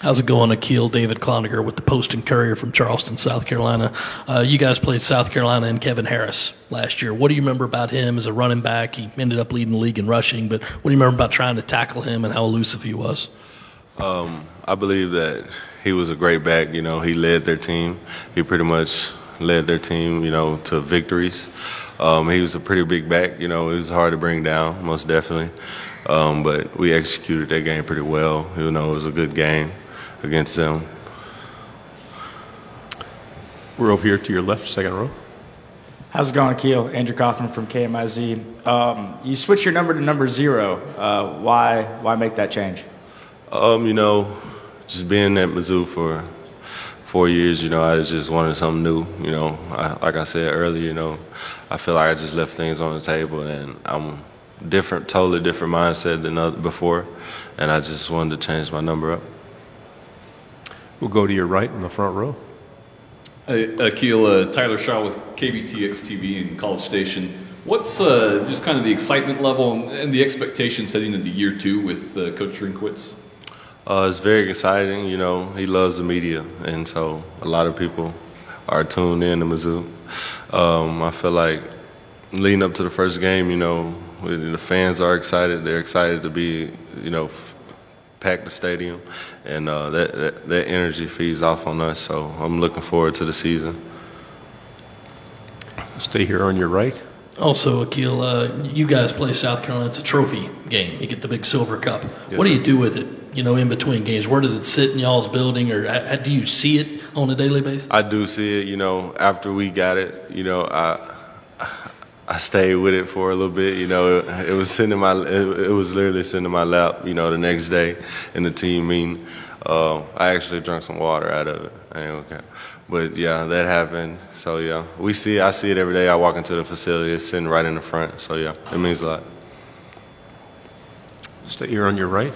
How's it going, Akial David Cloninger with the Post and Courier from Charleston, South Carolina. You guys played South Carolina and Kevin Harris last year. What do you remember about him as a running back? He ended up leading the league in rushing, but what do you remember about trying to tackle him and how elusive he was? I believe that he was a great back. You know, he led their team. He pretty much led their team, you know, to victories. He was a pretty big back. You know, it was hard to bring down, most definitely. But we executed that game pretty well. You know, it was a good game against them. We're over here to your left, second row. How's it going, Akial? Andrew Kaufman from KMIZ. You switched your number to number 0. Why make that change? You know, just being at Mizzou for 4 years, you know, I just wanted something new. You know, like I said earlier, you know, I feel like I just left things on the table, and I'm different, totally different mindset than before, and I just wanted to change my number up. We'll go to your right in the front row. Akial, Tyler Shaw with KBTX TV in College Station. What's just kind of the excitement level and the expectations heading into year 2 with Coach Drinkwitz? It's very exciting. You know, he loves the media, and so a lot of people are tuned in to Mizzou. I feel like leading up to the first game, you know, the fans are excited. They're excited to be, you know, pack the stadium, and that energy feeds off on us, so I'm looking forward to the season. Stay here on your right. Also, Akial, you guys play South Carolina. It's a trophy game. You get the big silver cup. Yes, what do you do with it, you know, in between games? Where does it sit in y'all's building, or do you see it on a daily basis? I do see it, you know. After we got it, you know, I stayed with it for a little bit, you know. It was literally sitting in my lap, you know, the next day in the team meeting. I actually drank some water out of it. I ain't okay. But yeah, that happened. So yeah, I see it every day. I walk into the facility, it's sitting right in the front. So yeah, it means a lot. Stay here on your right.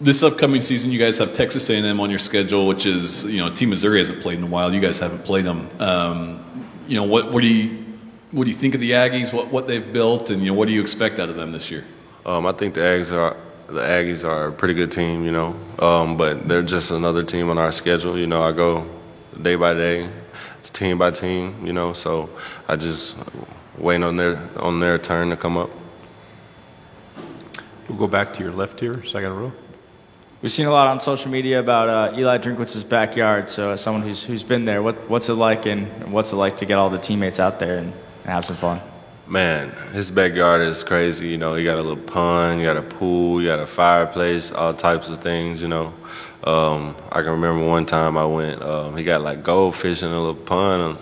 This upcoming season, you guys have Texas A&M on your schedule, which is, you know, Team Missouri hasn't played in a while. You guys haven't played them. You know, what do you think of the Aggies? What they've built, and you know, what do you expect out of them this year? I think the Aggies are a pretty good team, you know, but they're just another team on our schedule. You know, I go day by day, it's team by team, you know, so I just wait on their turn to come up. We'll go back to your left here, second row. We've seen a lot on social media about Eli Drinkwitz's backyard. So as someone who's been there, what's it like, and what's it like to get all the teammates out there and have some fun? Man, his backyard is crazy. You know, you got a little pond, you got a pool, you got a fireplace, all types of things, you know. I can remember one time I went, he got like goldfish in a little pond.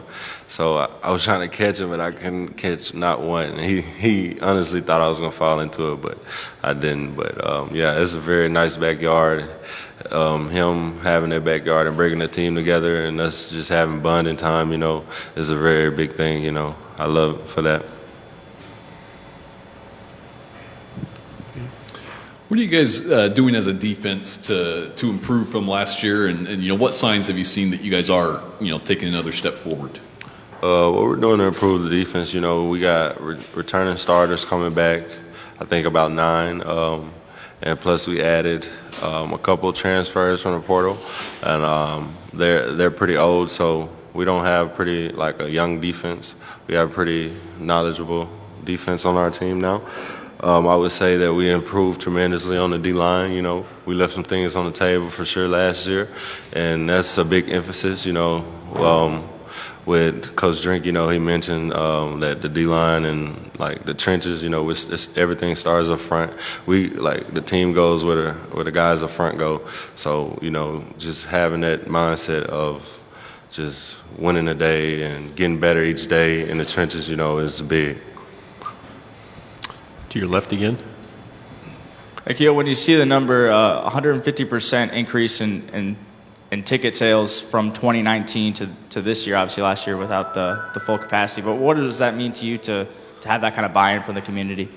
So I was trying to catch him, but I couldn't catch not one. And he honestly thought I was going to fall into it, but I didn't. But, yeah, it's a very nice backyard. Him having that backyard and bringing the team together and us just having bonding time, you know, is a very big thing, you know. I love it for that. What are you guys doing as a defense to improve from last year, and you know, what signs have you seen that you guys are, you know, taking another step forward? What we're doing to improve the defense, you know, we got returning starters coming back. I think about 9, and plus we added a couple transfers from the portal, and they're pretty old, so we don't have pretty like a young defense. We have pretty knowledgeable defense on our team now. I would say that we improved tremendously on the D-line. You know, we left some things on the table for sure last year, and that's a big emphasis, you know. With Coach Drink, you know, he mentioned that the D-line and, like, the trenches, you know, it's everything starts up front. We, like, the team goes where the guys up front go. So, you know, just having that mindset of just winning the day and getting better each day in the trenches, you know, is big. To your left again. Akial, when you see the number, 150% increase in ticket sales from 2019 to this year, obviously last year without the full capacity, but what does that mean to you to have that kind of buy-in from the community?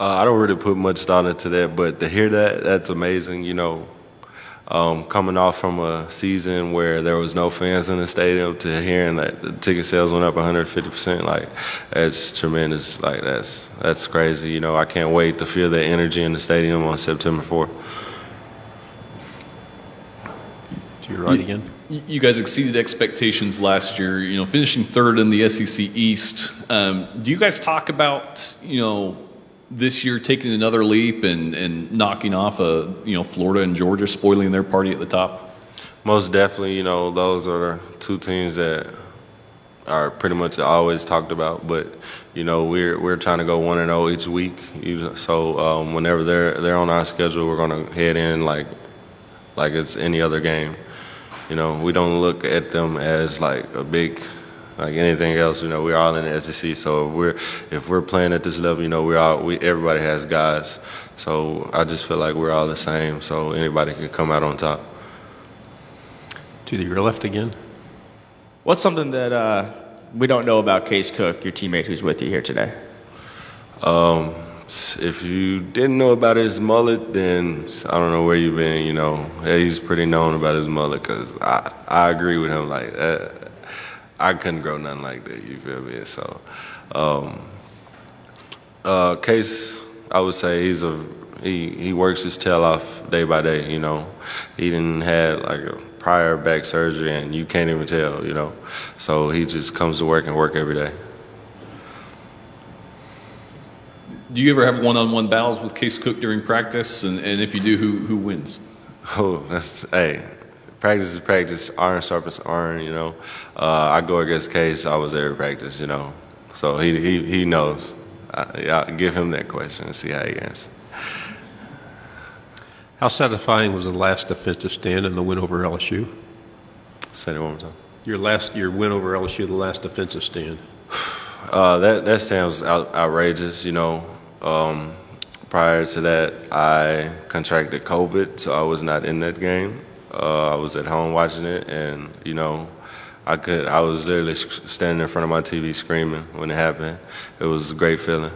I don't really put much thought into that, but to hear that, that's amazing, you know. Coming off from a season where there was no fans in the stadium to hearing that the ticket sales went up 150%, like, that's tremendous. Like, that's crazy. You know, I can't wait to feel that energy in the stadium on September 4th. to your right again. You guys exceeded expectations last year, you know, finishing third in the SEC East. Do you guys talk about, you know, this year taking another leap and knocking off, you know, Florida and Georgia, spoiling their party at the top? Most definitely, you know, those are two teams that are pretty much always talked about. But, you know, we're trying to go 1-0 each week. So whenever they're on our schedule, we're going to head in like it's any other game. You know, we don't look at them as like a big, like anything else. You know, we're all in the SEC, so if we're playing at this level, you know, everybody has guys. So I just feel like we're all the same, so anybody can come out on top. To your left again. What's something that we don't know about Case Cook, your teammate who's with you here today? If you didn't know about his mullet, then I don't know where you've been. You know, he's pretty known about his mullet because I agree with him. Like, I couldn't grow nothing like that, you feel me? So, Case, I would say he works his tail off day by day, you know. He didn't have like a prior back surgery, and you can't even tell, you know. So he just comes to work and work every day. Do you ever have one-on-one battles with Case Cook during practice? And if you do, who wins? Oh, practice is practice. Iron sharpens iron, you know. I go against Case. I was there at practice, you know. So he knows. I give him that question and see how he answers. How satisfying was the last defensive stand and the win over LSU? Say that one more time. Your win over LSU, the last defensive stand. That stand was outrageous, you know. Prior to that, I contracted COVID, so I was not in that game. I was at home watching it, and you know, I was literally standing in front of my TV screaming when it happened. It was a great feeling.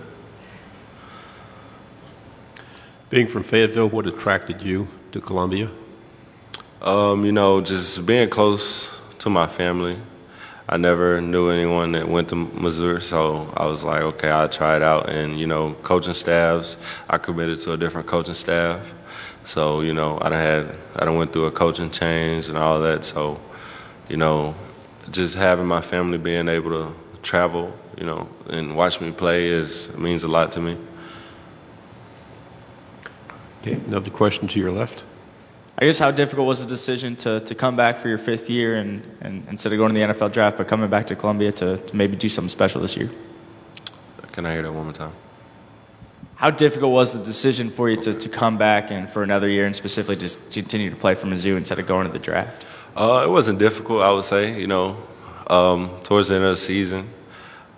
Being from Fayetteville, what attracted you to Columbia? You know, just being close to my family. I never knew anyone that went to Missouri, so I was like, okay, I'll try it out. And, you know, coaching staffs, I committed to a different coaching staff. So, you know, I done went through a coaching change and all that. So, you know, just having my family being able to travel, you know, and watch me play means a lot to me. Okay, another question to your left. I guess how difficult was the decision to come back for your fifth year and instead of going to the NFL draft, but coming back to Columbia to maybe do something special this year? Can I hear that one more time? How difficult was the decision for you to come back and for another year and specifically just continue to play for Mizzou instead of going to the draft? It wasn't difficult, I would say. You know, towards the end of the season,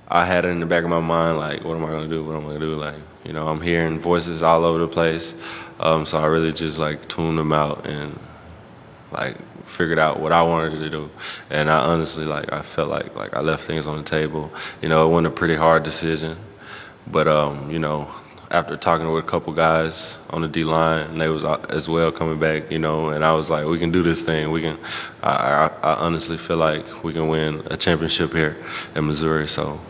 I had it in the back of my mind, like, what am I going to do? What am I going to do? Like, you know, I'm hearing voices all over the place. So I really just, like, tuned them out and, like, figured out what I wanted to do. And I honestly, like, I felt like I left things on the table. You know, it wasn't a pretty hard decision. But, you know, after talking with a couple guys on the D-line, and they was as well coming back, you know, and I was like, we can do this thing. We can. I honestly feel like we can win a championship here in Missouri. So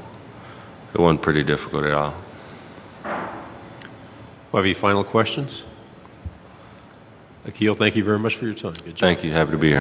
it wasn't pretty difficult at all. Well, have any final questions? Akial, thank you very much for your time. Good job. Thank you. Happy to be here.